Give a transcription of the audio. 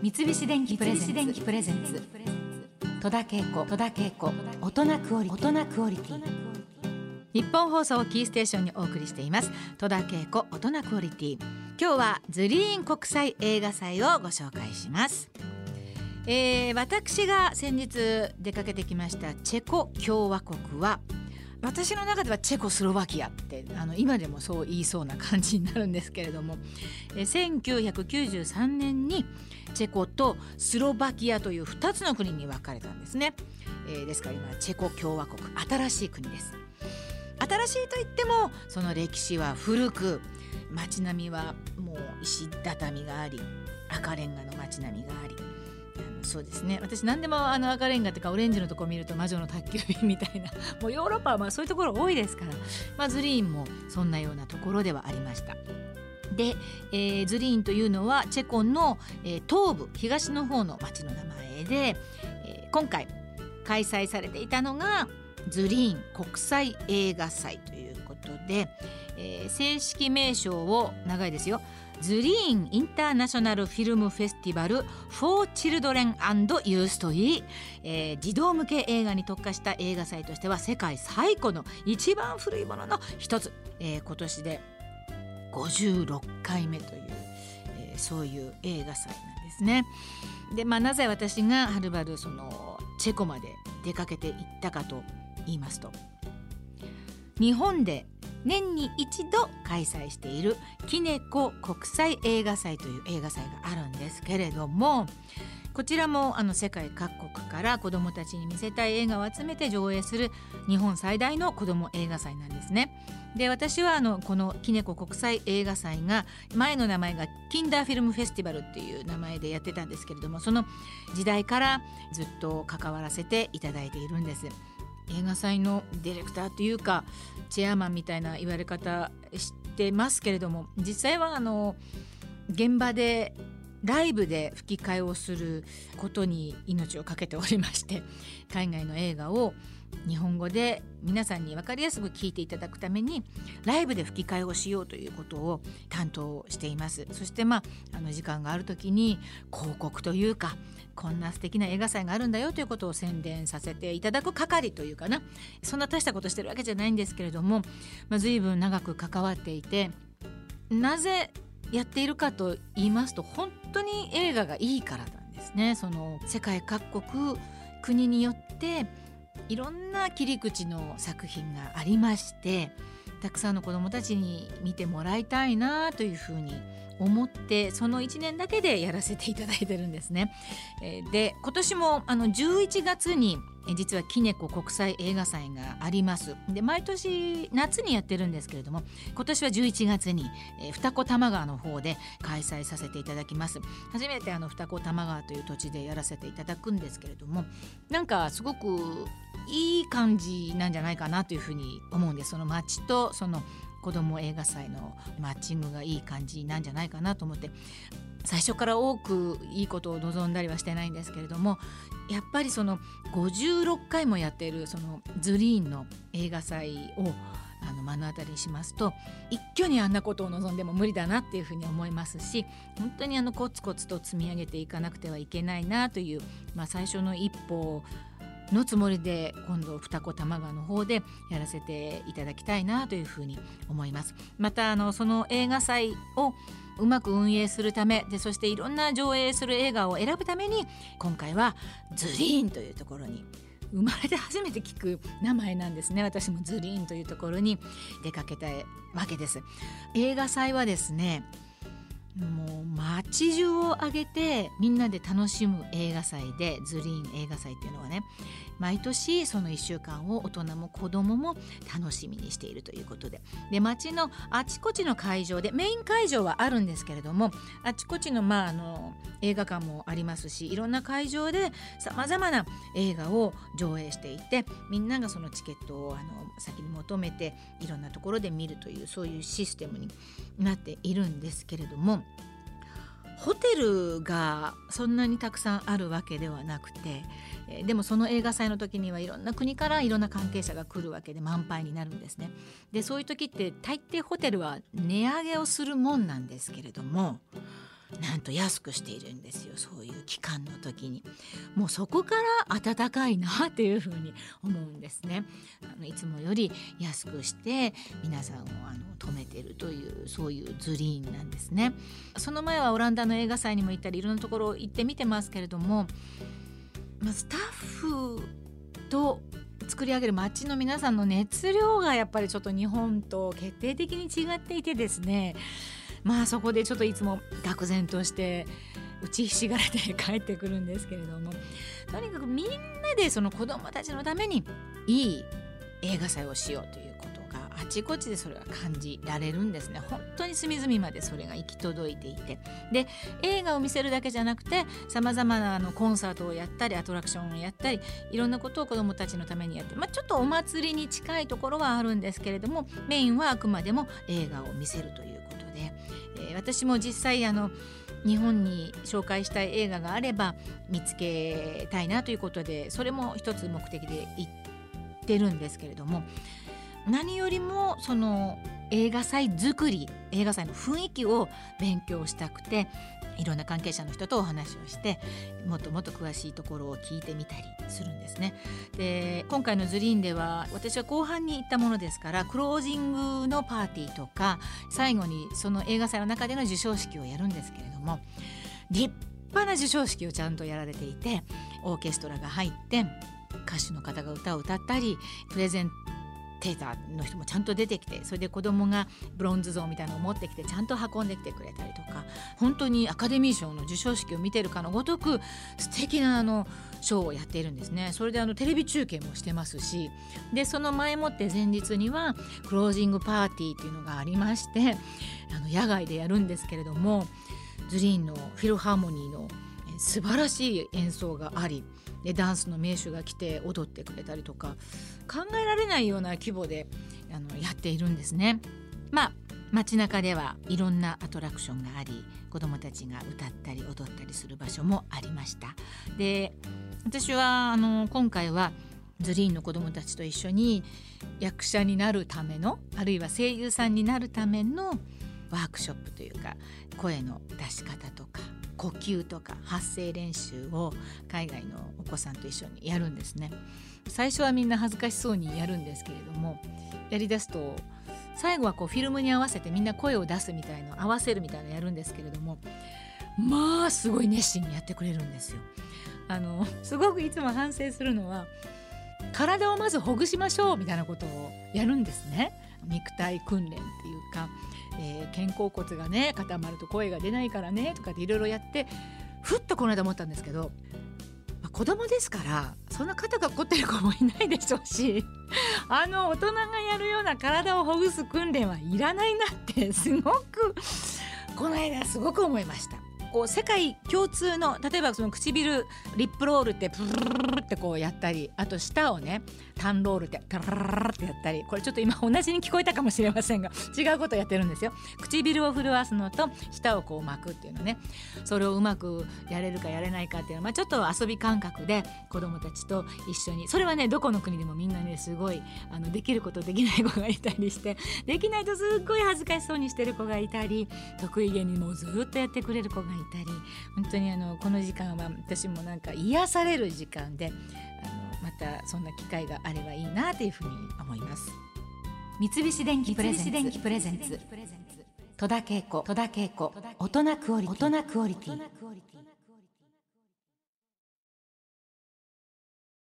三菱電機プレゼンツ戸田恵子大人クオリティ、日本放送キーステーションにお送りしています戸田恵子大人クオリティ。今日はズリーン国際映画祭をご紹介します。私が先日出かけてきましたチェコ共和国は、私の中ではチェコスロバキアって今でもそう言いそうな感じになるんですけれども、1993年にチェコとスロバキアという2つの国に分かれたんですね。ですから今チェコ共和国、新しい国です。新しいといってもその歴史は古く、街並みはもう石畳があり、赤レンガの街並みがあり、そうですね、私何でも赤レンガとかオレンジのところ見ると魔女の宅急便みたいな、もうヨーロッパはまあそういうところ多いですから、まあ、ズリーンもそんなようなところではありました。で、ズリーンというのはチェコの、東部東の方の町の名前で、今回開催されていたのがズリーン国際映画祭ということで、正式名称を長いですよ、ズリーンインターナショナルフィルムフェスティバルフォーチルドレン&ユースといい、児童向け映画に特化した映画祭としては世界最古の一番古いものの一つ、今年で56回目という、そういう映画祭なんですね。で、まあ、なぜ私がはるばるそのチェコまで出かけていったかと言いますと、日本で年に一度開催しているキネコ国際映画祭という映画祭があるんですけれども、こちらも世界各国から子どもたちに見せたい映画を集めて上映する日本最大の子ども映画祭なんですね。で、私はこのキネコ国際映画祭が、前の名前がキンダーフィルムフェスティバルっていう名前でやってたんですけれども、その時代からずっと関わらせていただいているんです。映画祭のディレクターというかチェアマンみたいな言われ方してますけれども、実際は現場でライブで吹き替えをすることに命を懸けておりまして、海外の映画を日本語で皆さんに分かりやすく聞いていただくためにライブで吹き替えをしようということを担当しています。そして、まあ、時間がある時に広告というか、こんな素敵な映画祭があるんだよということを宣伝させていただく係というかな、そんな大したことしてるわけじゃないんですけれども、まあ、随分長く関わっていて、なぜやっているかと言いますと、本当に映画がいいからなんですね。その世界各国国によっていろんな切り口の作品がありまして、たくさんの子どもたちに見てもらいたいなというふうに思って、その1年だけでやらせていただいてるんですね。で、今年も11月に実はキネコ国際映画祭があります。で、毎年夏にやってるんですけれども、今年は11月に二子玉川の方で開催させていただきます。初めて二子玉川という土地でやらせていただくんですけれども、なんかすごくいい感じなんじゃないかなというふうに思うんです。その街とその子ども映画祭のマッチングがいい感じなんじゃないかなと思って、最初から多くいいことを望んだりはしてないんですけれども、やっぱりその56回もやっているそのズリーンの映画祭を目の当たりにしますと、一挙にあんなことを望んでも無理だなっていうふうに思いますし、本当にコツコツと積み上げていかなくてはいけないなという、まあ、最初の一歩をのつもりで、今度二子玉川の方でやらせていただきたいなというふうに思います。またその映画祭をうまく運営するためで、そしていろんな上映する映画を選ぶために、今回はズリーンというところに、生まれて初めて聞く名前なんですね。私もズリーンというところに出かけたわけです。映画祭はですね、もう街中を挙げてみんなで楽しむ映画祭で、ズリーン映画祭っていうのはね、毎年その1週間を大人も子どもも楽しみにしているということで、街のあちこちの会場で、メイン会場はあるんですけれども、あちこちの、まあ、映画館もありますし、いろんな会場でさまざまな映画を上映していて、みんながそのチケットを先に求めていろんなところで見るという、そういうシステムになっているんですけれども、ホテルがそんなにたくさんあるわけではなくて、でもその映画祭の時にはいろんな国からいろんな関係者が来るわけで、満杯になるんですね。で、そういう時って大抵ホテルは値上げをするもんなんですけれども、なんと安くしているんですよ、そういう期間の時に。もうそこから暖かいなっていうふうに思うんですね。いつもより安くして皆さんを止めてるという、そういうズリーンなんですね。その前はオランダの映画祭にも行ったり、いろんなところ行って見てますけれども、スタッフと作り上げる街の皆さんの熱量がやっぱりちょっと日本と決定的に違っていてですね、そこでちょっといつも愕然として打ちひしがれて帰ってくるんですけれども、とにかくみんなでその子どもたちのためにいい映画祭をしようということがあちこちでそれが感じられるんですね。本当に隅々までそれが行き届いていて、で映画を見せるだけじゃなくて、さまざまなコンサートをやったりアトラクションをやったり、いろんなことを子どもたちのためにやって、ちょっとお祭りに近いところはあるんですけれども、メインはあくまでも映画を見せるということで、私も実際日本に紹介したい映画があれば見つけたいなということで、それも一つ目的で行ってるんですけれども、何よりもその映画祭作り、映画祭の雰囲気を勉強したくて、いろんな関係者の人とお話をしてもっともっと詳しいところを聞いてみたりするんですね。で今回のズリーンでは私は後半に行ったものですから、クロージングのパーティーとか、最後にその映画祭の中での授賞式をやるんですけれども、立派な授賞式をちゃんとやられていて、オーケストラが入って歌手の方が歌を歌ったり、プレゼンテーターの人もちゃんと出てきて、それで子どもがブロンズ像みたいなのを持ってきてちゃんと運んできてくれたりとか、本当にアカデミー賞の授賞式を見てるかのごとく素敵な賞をやっているんですね。それでテレビ中継もしてますし、でその前もって前日にはクロージングパーティーっていうのがありまして、野外でやるんですけれども、ズリーンのフィルハーモニーの素晴らしい演奏があり、でダンスの名手が来て踊ってくれたりとか、考えられないような規模でやっているんですね。街中ではいろんなアトラクションがあり、子どもたちが歌ったり踊ったりする場所もありました。で私は今回はズリーンの子どもたちと一緒に役者になるための、あるいは声優さんになるためのワークショップというか、声の出し方とか呼吸とか発声練習を海外のお子さんと一緒にやるんですね。最初はみんな恥ずかしそうにやるんですけれども、やりだすと最後はフィルムに合わせてみんな声を出すみたいな、合わせるみたいなやるんですけれども、すごい熱心にやってくれるんですよ。すごくいつも反省するのは、体をまずほぐしましょうみたいなことをやるんですね。肉体訓練っていうか、肩甲骨がね固まると声が出ないからねとかでいろいろやって、ふっとこの間思ったんですけど、子供ですからそんな肩が凝ってる子もいないでしょうし、大人がやるような体をほぐす訓練はいらないなってすごくこの間すごく思いました。世界共通の、例えばその唇リップロールってプルルルってやったり、あと舌をねタンロールってタラララってやったり、これちょっと今同じに聞こえたかもしれませんが違うことやってるんですよ。唇を震わすのと舌を巻くっていうのね、それをうまくやれるかやれないかっていうのは、ちょっと遊び感覚で子どもたちと一緒に、それはねどこの国でもみんなねすごいできることできない子がいたりして、できないとすっごい恥ずかしそうにしてる子がいたり、得意げにもうずっとやってくれる子がいたり、本当にこの時間は私もなんか癒される時間で、またそんな機会があればいいなというふうに思います。三菱電機プレゼンツ、戸田恵子大人クオリティ。